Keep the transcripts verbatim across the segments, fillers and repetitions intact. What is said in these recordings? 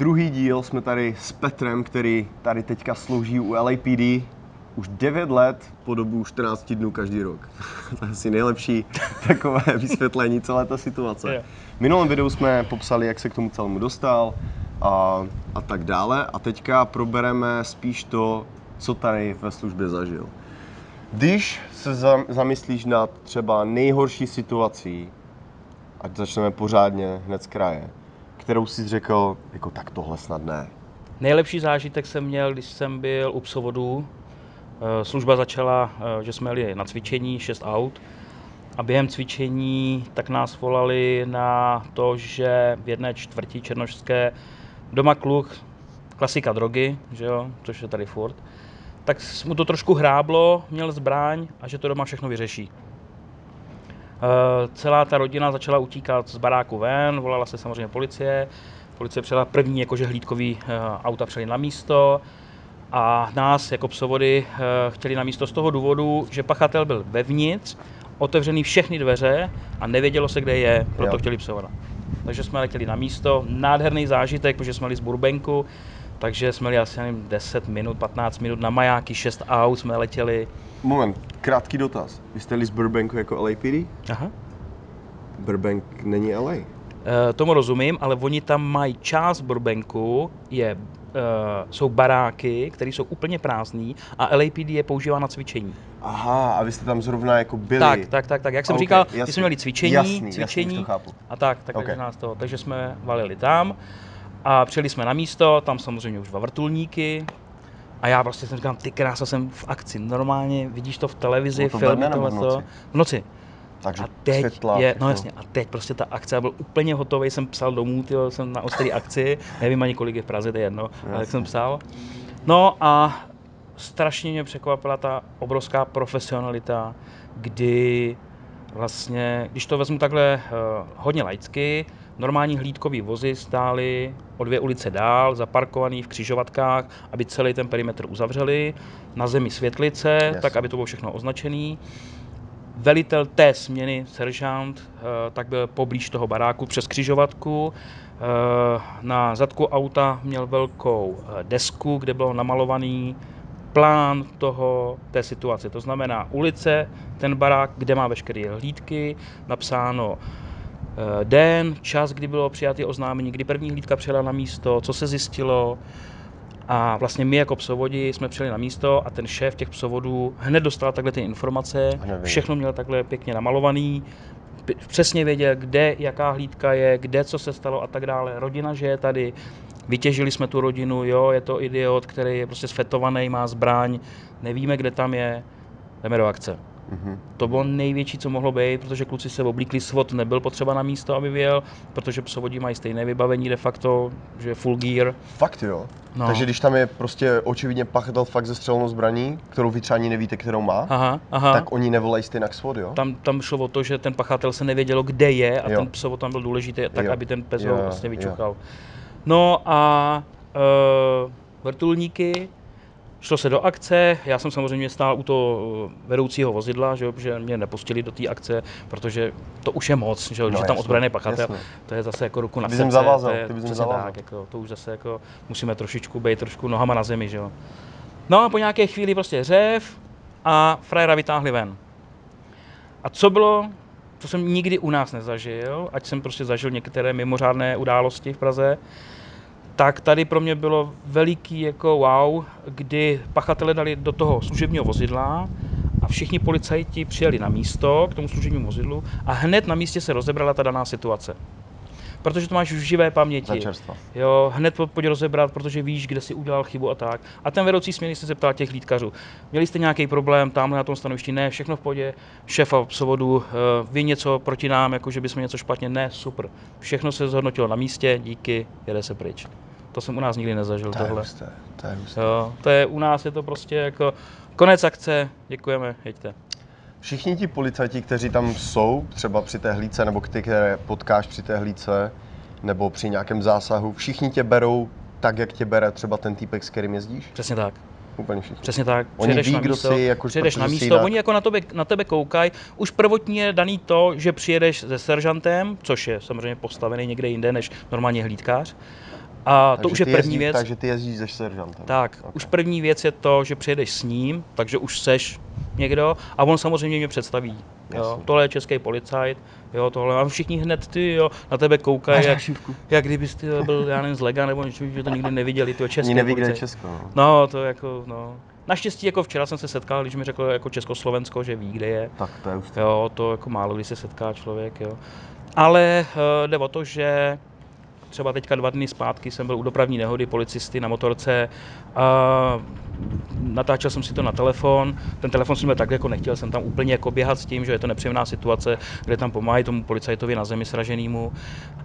druhý díl jsme tady s Petrem, který tady teďka slouží u L A P D už devět let po dobu čtrnáct dnů každý rok. To je asi nejlepší takové vysvětlení celé ta situace. V minulém videu jsme popsali, jak se k tomu celému dostal a, a tak dále. A teďka probereme spíš to, co tady ve službě zažil. Když se zamyslíš nad třeba nejhorší situací, ať začneme pořádně hned z kraje, kterou jsi řekl, jako tak tohle snad ne. Nejlepší zážitek jsem měl, když jsem byl u Psovodu. Služba začala, že jsme jeli na cvičení, šest aut. A během cvičení tak nás volali na to, že v jedné čtvrti černošské doma kluk, klasika drogy, že jo, což je tady furt, tak mu to trošku hráblo, měl zbraň a že to doma všechno vyřeší. Celá ta rodina začala utíkat z baráku ven, volala se samozřejmě policie. Policie přijela první, jakože hlídkový auta přijeli na místo. A nás jako psovody chtěli na místo z toho důvodu, že pachatel byl vevnitř, otevřený všechny dveře a nevědělo se, kde je, proto jo. Chtěli psovoda. Takže jsme letěli na místo, nádherný zážitek, protože jsme jeli z Burbanku, takže jsme jeli asi nevím, deset minut, patnáct minut na Majáky, šest aut jsme letěli. Moment, krátký dotaz. Vy jste jeli z Burbanku jako L A P D? Aha. Burbank není L A. E, tomu rozumím, ale oni tam mají část Burbanku, je Uh, jsou baráky, které jsou úplně prázdný a L A P D je používá na cvičení. Aha, a vy jste tam zrovna jako byli. Tak, tak, tak, tak. Jak jsem okay, říkal, jasný, my jsme měli cvičení, jasný, cvičení jasný, a tak, tak okay. Takže, nás to, takže jsme valili tam a přijeli jsme na místo, tam samozřejmě už dva vrtulníky a já prostě jsem říkal, ty krása, jsem v akci, normálně vidíš to v televizi, to filmy, tohle to. V noci. Takže a teď světla, je, no jasně, a teď prostě ta akce, já byl úplně hotový, jsem psal domů, tyjo, jsem na ostrý akci, nevím ani kolik je v Praze, to je jedno, jasně. Ale jak jsem psal. No a strašně mě překvapila ta obrovská profesionalita, kdy vlastně, když to vezmu takhle hodně laicky, normální hlídkový vozy stály o dvě ulice dál, zaparkovaný v křižovatkách, aby celý ten perimetr uzavřeli, na zemi světlice, jasně. Tak aby to bylo všechno označený. Velitel té směny, seržant, tak byl poblíž toho baráku přes křižovatku. Na zadku auta měl velkou desku, kde byl namalovaný plán toho, té situace. To znamená ulice, ten barák, kde má veškeré hlídky, napsáno den, čas, kdy bylo přijaté oznámení, kdy první hlídka přijela na místo, co se zjistilo. A vlastně my jako psovodi jsme přijeli na místo a ten šéf těch psovodů hned dostal takhle ty informace, všechno měl takhle pěkně namalovaný, přesně věděl, kde jaká hlídka je, kde co se stalo a tak dále, rodina, že je tady, vytěžili jsme tu rodinu, jo, je to idiot, který je prostě sfetovaný, má zbraň, nevíme, kde tam je, jdeme do akce. Mm-hmm. To bylo největší, co mohlo být, protože kluci se oblíkli, svot nebyl potřeba na místo, aby vyjel, protože psovodí mají stejné vybavení de facto, že full gear. Fakt jo? No. Takže když tam je prostě očividně pachatel fakt ze střelnou zbraní, kterou vy třeba ani nevíte, kterou má, aha, aha. Tak oni nevolají stejnak svod, jo? Tam, tam šlo o to, že ten pachatel se nevědělo, kde je a jo. Ten psovod tam byl důležitý, tak jo. Aby ten pes ho vlastně vyčuchal. No a uh, vrtulníky. Šlo se do akce, já jsem samozřejmě stál u toho vedoucího vozidla, že, že mě nepustili do té akce, protože to už je moc, že, no, že tam ozbrojený pachatel, jasný. To je zase jako ruku na srdce, zavázal, to, je, tak, jako, to už zase jako musíme trošičku být trošku nohama na zemi. Že jo. No a po nějaké chvíli prostě řev a frajera vytáhli ven. A co bylo, to jsem nikdy u nás nezažil, ať jsem prostě zažil některé mimořádné události v Praze, tak tady pro mě bylo veliký jako wow, kdy pachatele dali do toho služebního vozidla a všichni policajti přijeli na místo k tomu služebnímu vozidlu a hned na místě se rozebrala ta daná situace. Protože to máš v živé paměti. Jo, hned pojď rozebrat, protože víš, kde jsi udělal chybu a tak. A ten vedoucí směny se zeptal těch hlídkařů. Měli jste nějaký problém tamhle na tom stanovišti? Ne, všechno v pohodě. Šéfa psovodu, vy něco proti nám, jako že bychom něco špatně? Ne, super. Všechno se zhodnotilo na místě, díky, jede se pryč. To jsem u nás nikdy nezažil, tohle. To je husté, to je husté. Jo, to je, u nás je to prostě jako konec akce, děkujeme, jeďte. Všichni ti policajti, kteří tam jsou, třeba při té hlídce, nebo ty, které potkáš při té hlídce, nebo při nějakém zásahu, všichni tě berou tak, jak tě bere třeba ten týpek, s kterým jezdíš? Přesně tak. Úplně všichni. Přesně tak. Oni ví, kdo jsi, jako přijedeš na místo, oni jako na tebe, na tebe koukají. Už prvotně je daný to, že přijedeš se seržantem, což je samozřejmě postavený někde jinde než normálně hlídkář. A takže to už je první jezdí, věc. Takže ty jezdíš se seržantem. Tak, okay. Už první věc je to, že přijedeš s ním, takže už seš někdo a on samozřejmě mě představí. Jo. Tohle je český policajt, jo, tohle. A všichni hned ty, jo, na tebe koukají, jak, jak kdyby jsi byl, já nevím, z Lega, nebo něčím, že to nikdy neviděli, ty český policajt. Česko. No. no, to jako, no. Naštěstí jako včera jsem se setkal, když mi řekl jako Československo, že ví, kde je. Tak to je už. Jo, to jako málo, když se setká člověk, jo. Ale jde o to, že třeba teďka dva dny zpátky jsem byl u dopravní nehody policisty na motorce a natáčel jsem si to na telefon. Ten telefon jsem měl tak, jako nechtěl jsem tam úplně jako běhat s tím, že je to nepříjemná situace, kde tam pomáhají tomu policajtovi na zemi sraženému.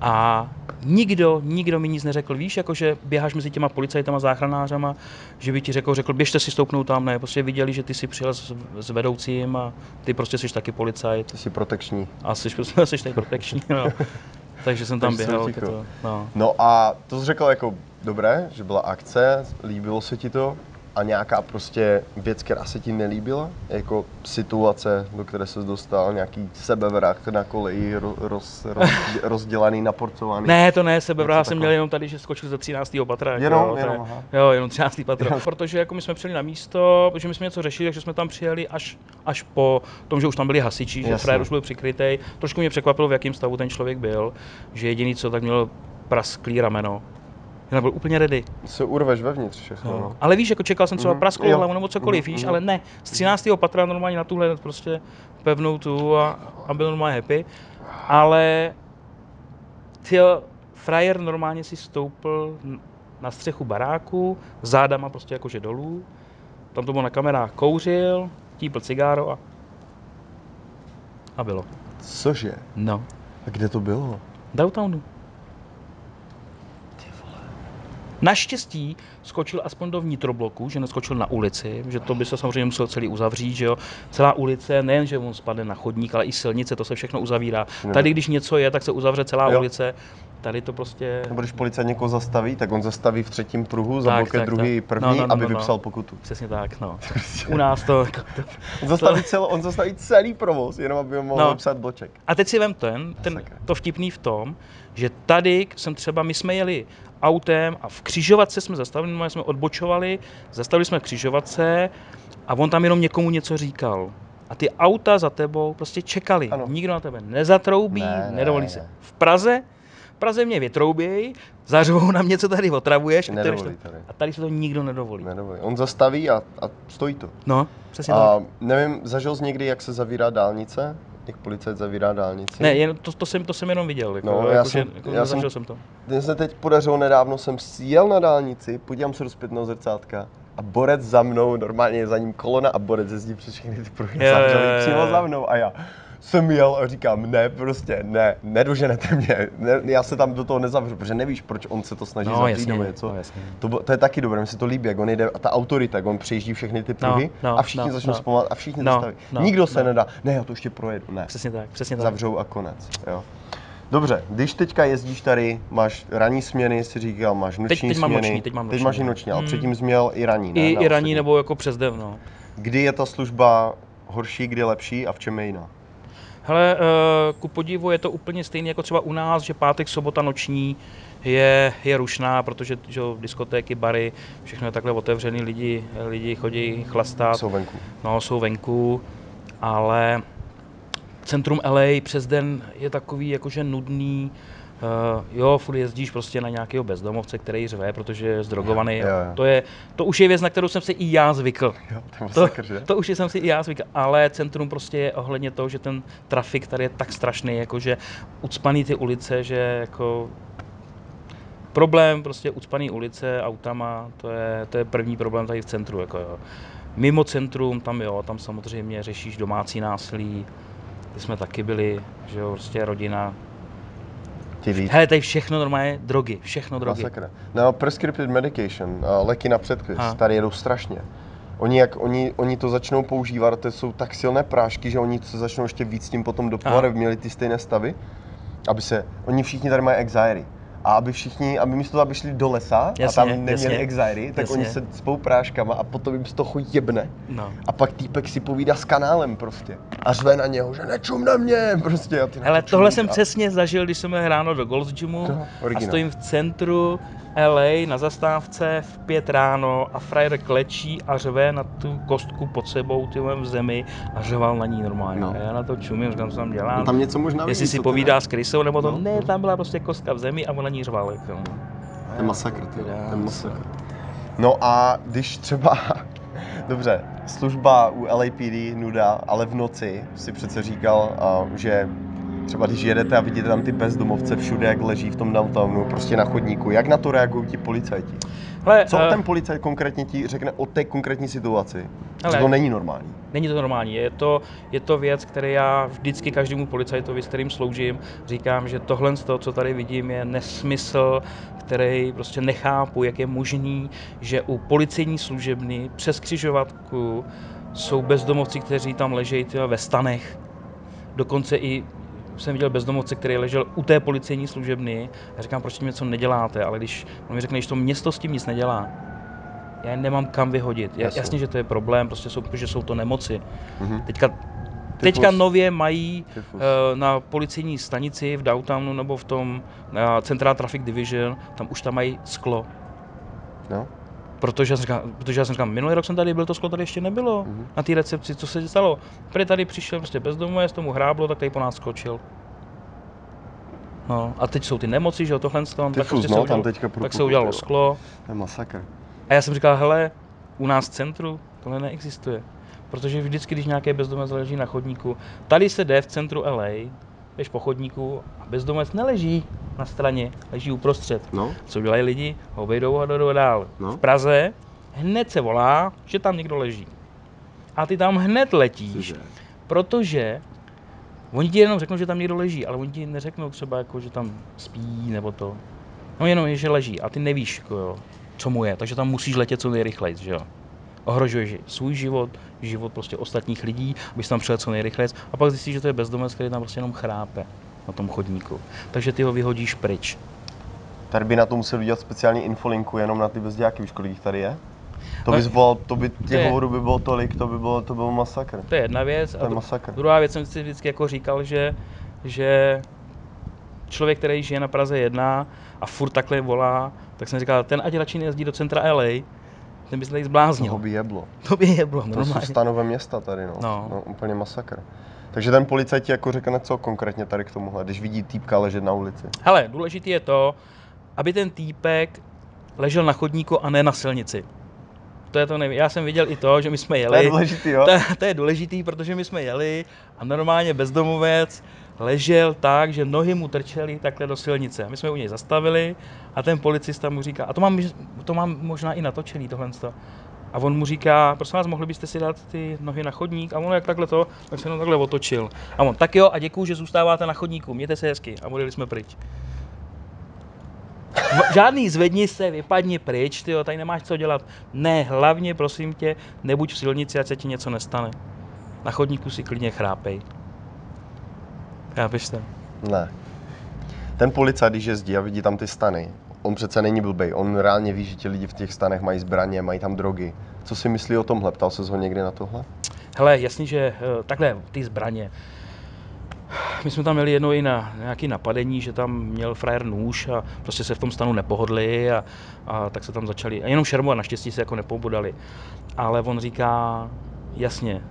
A nikdo, nikdo mi nic neřekl, víš, jakože běháš mezi těma policajtama, záchranářama, že by ti řekl, řekl, běžte si stoupnout tam, ne, prostě viděli, že ty si přijel s, s vedoucím a ty prostě jsi taky policajt. Ty jsi protekční. A jsi, jsi tady protekční, no. Takže jsem tam běhal. To, no. no a to jsi řekl jako dobré, že byla akce, líbilo se ti to a nějaká prostě věc, která se ti nelíbila? Jako situace, do které ses dostal, nějaký sebevrah na koleji, roz, roz, roz, rozdělaný, naporcovaný? Ne, to ne, sebevrah jsem měl jenom tady, že skočil ze třináctého patra. Jenom, jo, jenom, aha. Jo, jenom třináctý patro. Jenom. Protože jako my jsme přijeli na místo, protože my jsme něco řešili, takže jsme tam přijeli až, až po tom, že už tam byli hasiči, že frajer už byl přikrytej. Trošku mě překvapilo, v jakém stavu ten člověk byl, že jediný co, tak měl prasklý rameno. Já byl úplně ready. Se urveš vevnitř všechno. No. No. Ale víš, jako čekal jsem třeba mm-hmm. prasklou hlavu nebo cokoliv, mm-hmm. víš, ale ne. Z třináctého patra normálně na tuhle prostě pevnou tu a, a byl normálně happy. Ale ty frajer normálně si stoupl na střechu baráku, zádama prostě jakože dolů. Tam to bylo na kamerách, kouřil, típl cigáro a... A bylo. Cože? No. A kde to bylo? Downtownu. Naštěstí skočil aspoň do vnitrobloku, že neskočil na ulici, že to by se samozřejmě musel celý uzavřít, že jo. Celá ulice, nejen, že on spadne na chodník, ale i silnice, to se všechno uzavírá. No. Tady, když něco je, tak se uzavře celá jo. ulice. Tady to prostě... Nebo když policajt někoho zastaví, tak on zastaví v třetím pruhu, zablokuje druhý tak. první, no, no, no, aby no, no. vypsal pokutu. Přesně tak, no. U nás to... to, to... Zastaví celo, on zastaví celý provoz, jenom aby mohl no. vypsat bloček. A teď si vem ten, ten to vtipný v tom, že tady jsem třeba, my jsme jeli autem a v křižovatce jsme zastavili, jsme odbočovali, zastavili jsme křižovatce a on tam jenom někomu něco říkal. A ty auta za tebou prostě čekali. Ano. Nikdo na tebe nezatroubí, ne, nedovolí ne, se. Ne. V Praze v Praze mě vytrouběj, zařvou na mě, co tady otravuješ. Nedovolí tady. Tady. A tady se to nikdo nedovolí. nedovolí. On zastaví a, a stojí to. No, přesně a, tak. Nevím, zažil jsi někdy, jak se zavírá dálnice? Jak policajt zavírá dálnici? Ne, jen, to, to, jsem, to jsem jenom viděl, jako, no, jako, já že, jsem, jako, já jsem, jsem to. Ten se teď podařilo nedávno, jsem sjel na dálnici, podívám se do zpětného zrcátka a borec za mnou, normálně je za ním kolona a borec jezdí přes všechny ty pruhy, přijel za mnou a já jsem jel a říkám, ne, prostě, ne, nedoženete mě, ne, já se tam do toho nezavřu, protože nevíš, proč on se to snaží no, zavřít, nebo něco. No, to, to je taky dobré, mi se to líbí, jak on jde, a ta autorita, jak on přejíždí všechny ty pruhy no, no, a všichni no, začnou no, zpomalat a všichni no, zastaví. No, Nikdo se no. nedá, ne, já to ještě projedu, ne. Přesně tak, přesně tak. Zavřou a konec, jo. Dobře, když teďka jezdíš tady, máš ranní směny, si říkal, máš noční teď, teď směny, mám noční, teď, mám noční, teď máš i noční, ale hmm. předtím jsi měl i ranní, ne? I, i ranní nebo jako přes den, no. Kdy je ta služba horší, kdy lepší a v čem je jiná? Hele, ku podivu je to úplně stejné jako třeba u nás, že pátek, sobota, noční je, je rušná, protože že, diskotéky, bary, všechno je takhle otevřený, lidi, lidi chodí chlastat. Jsou venku. No, jsou venku, ale centrum L A přes den je takový jakože nudný. Uh, jo, furt jezdíš prostě na nějakého bezdomovce, který řve, protože je zdrogovaný. Jo, jo, jo. To, je, to už je věc, na kterou jsem si i já zvykl. Jo, to, to, to už jsem si i já zvykl, ale centrum prostě je ohledně toho, že ten trafik tady je tak strašný, jakože ucpaný ty ulice, že jako... Problém prostě ucpaný ulice autama, to je, to je první problém tady v centru. Jako jo. Mimo centrum, tam jo, tam samozřejmě řešíš domácí násilí, kde jsme taky byli, že jo, prostě rodina. Hele, tady všechno normálně drogy, všechno drogy. Masakra. No, prescripted medication, léky na předpis, a. tady jedou strašně. Oni, jak, oni, oni to začnou používat, to jsou tak silné prášky, že oni to začnou ještě víc tím potom dopovat, aby měli ty stejné stavy, aby se, oni všichni tady mají anxiety. A aby všichni, aby místo toho, aby šli do lesa jasně, a tam neměli anxiety, tak jasně. oni se spou práškama a potom jim z toho jebne. No. A pak týpek si povídá s kanálem prostě a řve na něho, že nečum na mě prostě. Ale tohle jsem a... přesně zažil, když jsem jel ráno do Golds Gymu no, a stojím v centru L A na zastávce v pět ráno a frajer klečí a řve na tu kostku pod sebou tyhle v zemi a řval na ní normálně. No. A já na to čumím, říkám, co tam dělá. No tam něco možná jestli vidí, si povídá s krysou nebo to, no. Ne, tam byla prostě kostka v zemi a on na ní řval. Jako. To je masakr, ty, to je masakr. No a když třeba, dobře, služba u L A P D nuda, ale v noci si přece říkal, že třeba když jedete a vidíte tam ty bezdomovce všude, jak leží v tom downtownu, prostě na chodníku, jak na to reagují ti policajti? Hele, co uh, ten policajt konkrétně ti řekne o té konkrétní situaci? Hele, to není normální. Není to normální, je to, je to věc, které já vždycky každému policajtovi, s kterým sloužím, říkám, že tohle z toho, co tady vidím, je nesmysl, který prostě nechápu, jak je možný, že u policejní služebny přes křižovatku jsou bezdomovci, kteří tam ležejí ve stanech, dokonce i jsem viděl bezdomovce, který ležel u té policejní služebny a říkám, proč tím něco neděláte, ale když on mi řekne, že to město s tím nic nedělá, já nemám kam vyhodit. Já, jasně, že to je problém, prostě jsou, že jsou to nemoci. Mm-hmm. Teďka, teďka nově mají uh, na policejní stanici v downtownu nebo v tom uh, Central Traffic Division, tam už tam mají sklo. No. Protože já, jsem říkal, protože já jsem říkal, minulý rok jsem tady byl, to sklo tady ještě nebylo, mm-hmm. na té recepci, co se stalo. Prý tady přišel prostě bezdomovec, tomu hráblo, tak tady po nás skočil. No, a teď jsou ty nemoci, že jo, tohle tam, tak, fuz, no, udělalo, tam tak se udělalo sklo. To je masakr. A já jsem říkal, hele, u nás v centru tohle neexistuje, protože vždycky, když nějaké bezdomovec leží na chodníku, tady se jde v centru L A, jdeš po chodníku a bezdomovec neleží na straně, leží uprostřed. No. Co dělají lidi? Obejdou a jdou dál. No. V Praze hned se volá, že tam někdo leží. A ty tam hned letíš, Cože? protože oni ti jenom řeknou, že tam někdo leží, ale oni ti neřeknou třeba, jako, že tam spí nebo to. No jenom je, že leží a ty nevíš, jako, jo, co mu je, takže tam musíš letět co nejrychleji, že jo. Ohrožuješ svůj život, život prostě ostatních lidí, abys tam přijel co nejrychleji a pak zjistíš, že to je bezdomovec, který tam prostě jenom chrápe na tom chodníku. Takže ty ho vyhodíš pryč. Tady by na to musel udělat speciální infolinku jenom na ty bezdějáky, víš, kolik jich tady je? To bys volal, to by těch hovorů by bylo tolik, to by bylo, to byl masakr. To je jedna věc. To je masakr. Druhá věc, jsem si vždycky jako říkal, že, že člověk, který žije na Praze jedna a furt takhle volá, tak jsem říkal, ten ať radši jezdí do centra L A, ten by se tady zbláznil. To by jeblo. To by jeblo, to normálně. To jsou stanové města tady, no. No. No, úplně masakr. Takže ten policajt jako řekne co konkrétně tady k tomuhle, když vidí týpka ležet na ulici? Hele, důležité je to, aby ten týpek ležel na chodníku a ne na silnici. To je to nejví. Já jsem viděl i to, že my jsme jeli. To je důležitý, jo? To, to je důležitý, protože my jsme jeli a normálně bezdomovec ležel tak, že nohy mu trčely takhle do silnice. My jsme u něj zastavili a ten policista mu říká, a to mám, to mám možná i natočený tohle. A on mu říká, prosím vás, mohli byste si dát ty nohy na chodník? A on jak takhle to, tak se jenom takhle otočil. A on, tak jo, a děkuju, že zůstáváte na chodníku, mějte se hezky. A odjeli jsme pryč. Žádný zvedni se, vypadni pryč, tyjo, tady nemáš co dělat. Ne, hlavně, prosím tě, nebuď v silnici, ať se ti něco nestane. Na chodníku si klidně chrápej. Chápeš to? Ne. Ten policajt, když jezdí a vidí tam ty stany, on přece není blbej, on reálně ví, že ti lidi v těch stanech mají zbraně, mají tam drogy. Co si myslí o tomhle? Ptal ses ho někdy na tohle? Hele, jasně, že takhle, ty zbraně. My jsme tam měli jedno i na nějaké napadení, že tam měl frajer nůž a prostě se v tom stanu nepohodli a, a tak se tam začali, a jenom šermovat, naštěstí se jako nepobodali. Ale on říká, jasně,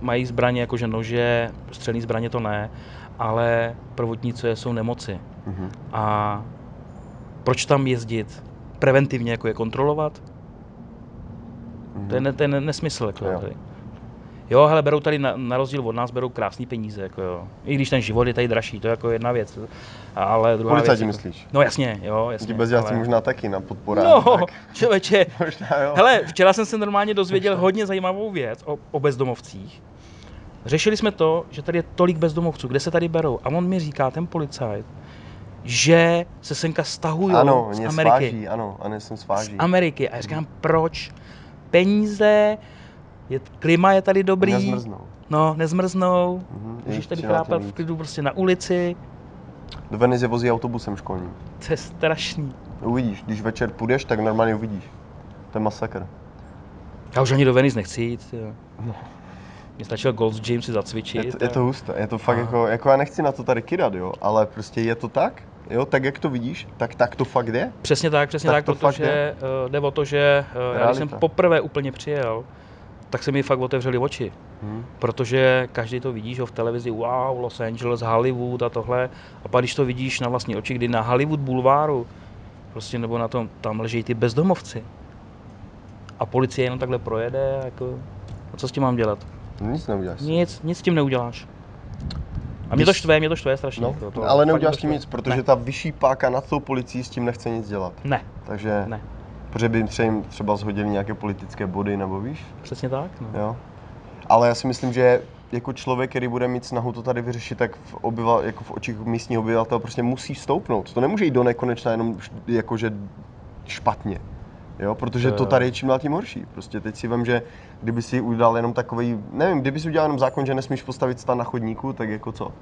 mají zbraně jakože nože, střelné zbraně to ne, ale prvotníci jsou nemoci. Mm-hmm. A proč tam jezdit? Preventivně jako je kontrolovat? Mm-hmm. To, je ne, to je nesmysl. Jako jo. jo, hele, berou tady na, na rozdíl od nás berou krásné peníze. Jako jo. I když ten život je tady dražší, to je jako jedna věc. Ale druhá policajti věc, myslíš? No jasně, jo, jasně. Ti bezděláci ale... možná taky na podporách. No, tak. Člověče. Možná, jo. Hele, včera jsem se normálně dozvěděl možná. hodně zajímavou věc o, o bezdomovcích. Řešili jsme to, že tady je tolik bezdomovců, kde se tady berou. A on mi říká, ten policajt, že se senka stahují z Ameriky. Sváží, ano, ano, jsem sváží. Z Ameriky. A já říkám, proč? Peníze, je, klima je tady dobrý. Nezmrznou. No, nezmrznou. Mm-hmm. Můžeš tady chrápat v klidu prostě na ulici. Do Venice vozí autobusem školním. To je strašný. Uvidíš, když večer půjdeš, tak normálně uvidíš. To je masakr. Já už ani do Venice nechci jít. Mně stačilo Golds Jamesy zacvičit. Je to, je to husté, je to fakt jako, jako já nechci na to tady kydat, jo, ale prostě je to tak. jo, tak jak to vidíš, tak tak to fakt je? Přesně tak, přesně tak, tak protože uh, jde o to, že uh, já když jsem poprvé úplně přijel, tak se mi fakt otevřely oči, hmm. protože každý to vidí, že v televizi, wow, Los Angeles, Hollywood a tohle, a pak když to vidíš na vlastní oči, kdy na Hollywood bulváru, prostě nebo na tom, tam ležejí ty bezdomovci a policie jenom takhle projede, jako, a co s tím mám dělat? Nic neuděláš. Nic, nic s tím neuděláš. A mě to štve, mě to štve strašně. No, to, to ale neuděláš s tím nic, protože ne. ta vyšší páka nad tou policií s tím nechce nic dělat. Ne. Takže, ne. Protože by jim třeba zhodili nějaké politické body, nebo víš? Přesně tak, no. Jo. Ale já si myslím, že jako člověk, který bude mít snahu to tady vyřešit, tak v, obyval, jako v očích místního obyvatel prostě musí stoupnout. To nemůže jít do nekonečna jenom jakože špatně. Jo, protože to tady je čím dál tím horší. Prostě teď si vem, že kdyby si udělal jenom takový, nevím, kdyby si udělal jenom zákon, že nesmíš postavit stan na chodníku, tak jako co?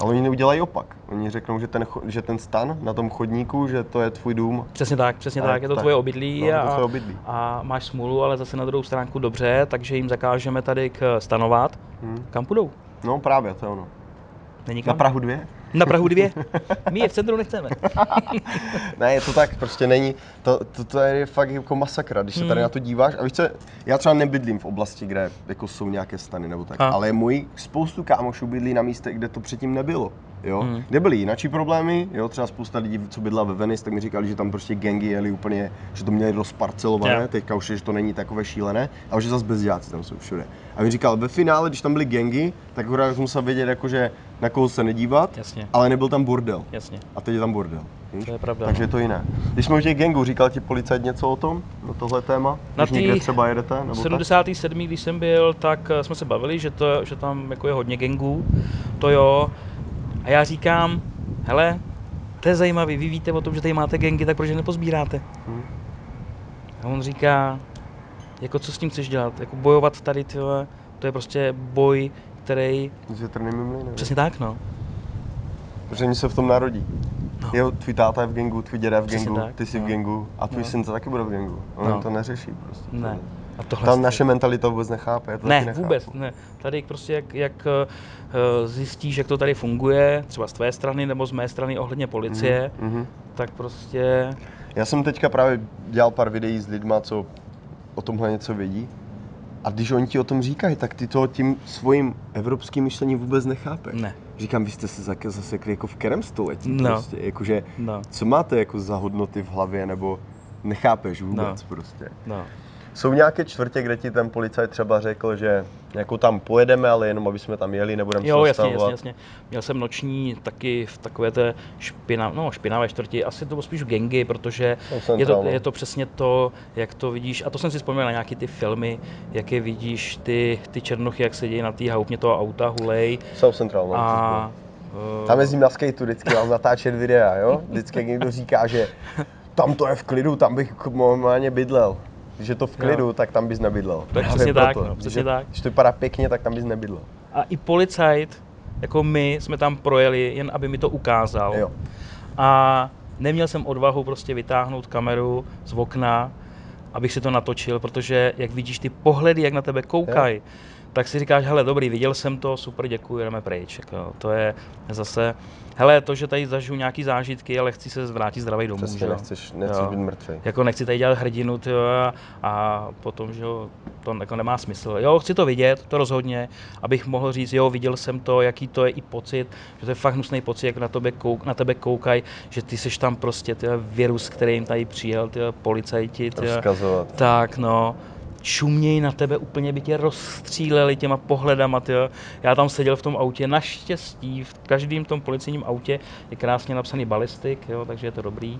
Ale oni neudělají opak. Oni řeknou, že ten, že ten stan na tom chodníku, že to je tvůj dům. Přesně tak, přesně tak, tak je to tak. tvoje obydlí, no, a, to obydlí a máš smůlu, ale zase na druhou stránku dobře, takže jim zakážeme tady k stanovat. Hmm. Kam půjdou? No právě, to je ono. Není kam? Na Prahu dvě? Na Prahu dvě. My je v centru nechceme. Ne, to tak prostě není. To, to, to je fakt jako masakra, když se tady na to díváš. A víš co, já třeba nebydlím v oblasti, kde jako jsou nějaké stany nebo tak, a. ale moji spoustu kámošů bydlí na místech, kde to předtím nebylo. Jo? Hmm. Kde byly jinačí problémy, jo? Třeba spousta lidí, co bydla ve Venice, tak mi říkali, že tam prostě gangy jeli úplně, že to měli rozparcelované, yeah. teďka už je, že to není takové šílené, ale že zase bezděláci tam jsou všude. A mi říkal, ve finále, když tam byly gangy, tak akorát musel vědět, jakože na koho se nedívat, Jasně. ale nebyl tam bordel. Jasně. A teď je tam bordel. To je pravda. Takže je to jiné. Když jsme u těch gangů, říkal ti policajt něco o tom, o tohle téma? Na někde třeba jedete? Nebo sedmdesát sedm když jsem byl, tak jsme se bavili, že, to, že tam jako je hodně gangů, to jo. A já říkám, hele, to je zajímavý, vy víte o tom, že tady máte gangy, tak proč je nepozbíráte? Hmm. A on říká, jako co s tím chceš dělat, jako bojovat tady, tyhle, to je prostě boj, který... S větrnými mlýny. Přesně tak, no. Protože oni se v tom narodí. No. Jo, tvůj táta je v gangu, tvůj děda je v gangu, tak, ty jsi no. v gangu a tvůj no. syn to taky bude v gangu. On no. to neřeší prostě. Ne. A tohle ta naše mentalita vůbec nechápe. Ne, nechápu. vůbec ne. Tady prostě jak, jak zjistíš, jak to tady funguje, třeba z tvé strany nebo z mé strany ohledně policie, mm-hmm. tak prostě... Já jsem teďka právě dělal pár videí s lidma, co o tomhle něco vědí. A když oni ti o tom říkají, tak ty to tím svým evropským myšlením vůbec nechápeš. Ne. Říkám, vy jste se zasekli jako v kterém století. No. Prostě. Jakože, no. co máte jako za hodnoty v hlavě, nebo nechápeš vůbec no. prostě. No. Jsou nějaké čtvrtě, kde ti ten policajt třeba řekl, že jako tam pojedeme, ale jenom aby jsme tam jeli, nebudeme se zastavovat? Jo, jasně, jasně, jasně. Měl jsem noční taky v takové té špina, no, špinavé čtvrti, asi to spíš gangy, protože je to, je to přesně to, jak to vidíš, a to jsem si vzpomněl na nějaké ty filmy, jak je vidíš, ty, ty černochy, jak sedí na té houpně toho auta, hulej. Jsou Central, no, a, uh... tam jezdím na skateu vždycky, mám natáčet videa, jo? Vždycky někdo říká, že tam to je v klidu, tam bych normálně bydlel. Když je to v klidu, jo. tak tam bys nebydlel. To je přesně tak, no, přesně když, tak. Když to vypadá pěkně, tak tam bys nebydlel. A i policajt, jako my, jsme tam projeli, jen aby mi to ukázal. Jo. A neměl jsem odvahu prostě vytáhnout kameru z okna, abych si to natočil, protože jak vidíš ty pohledy, jak na tebe koukají, tak si říkáš, hele, dobrý, viděl jsem to, super, děkuji, jdeme pryč. Jako, to je zase, hele, to, že tady zažiju nějaký zážitky, ale chci se vrátit zdravý domů. Přesně, nechceš, nechceš být mrtvý. Jako nechci tady dělat hrdinu, tyjo, a potom, že jo, to jako nemá smysl. Jo, chci to vidět, to rozhodně, abych mohl říct, jo, viděl jsem to, jaký to je i pocit, že to je fakt hnusný pocit, jak na tebe, kouk, na tebe koukají, že ty seš tam prostě, tyjo, virus, který jim tady přijel, tyjo, policajti, tyjo. Rozkazovat. Tak, no. Šumějí na tebe, úplně by tě rozstříleli těma pohledama, tyjo. Já tam seděl v tom autě, naštěstí v každém tom policejním autě je krásně napsaný balistik, jo, takže je to dobrý.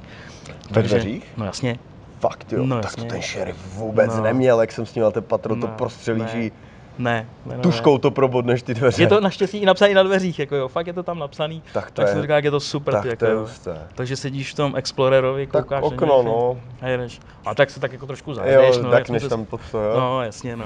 Ve dveřích? No jasně. Fakt jo, no, tak to ten šerif vůbec no. neměl, jak jsem s ním dělal, ten patro no, to prostřelíží. Ne, ne, ne, tuškou to probodneš ty dveře. Je to naštěstí i napsané na dveřích, jako jo, fakt je to tam napsaný, tak, to tak je, jsem říkal, jak je to super. Tak ty, jako, to je husté. Takže sedíš v tom Explorerovi, koukáš tak okno, no. A jedeš. A tak se tak jako trošku zajedeš. Jo, no, tak než tam pod to, jo. No, jasně, no.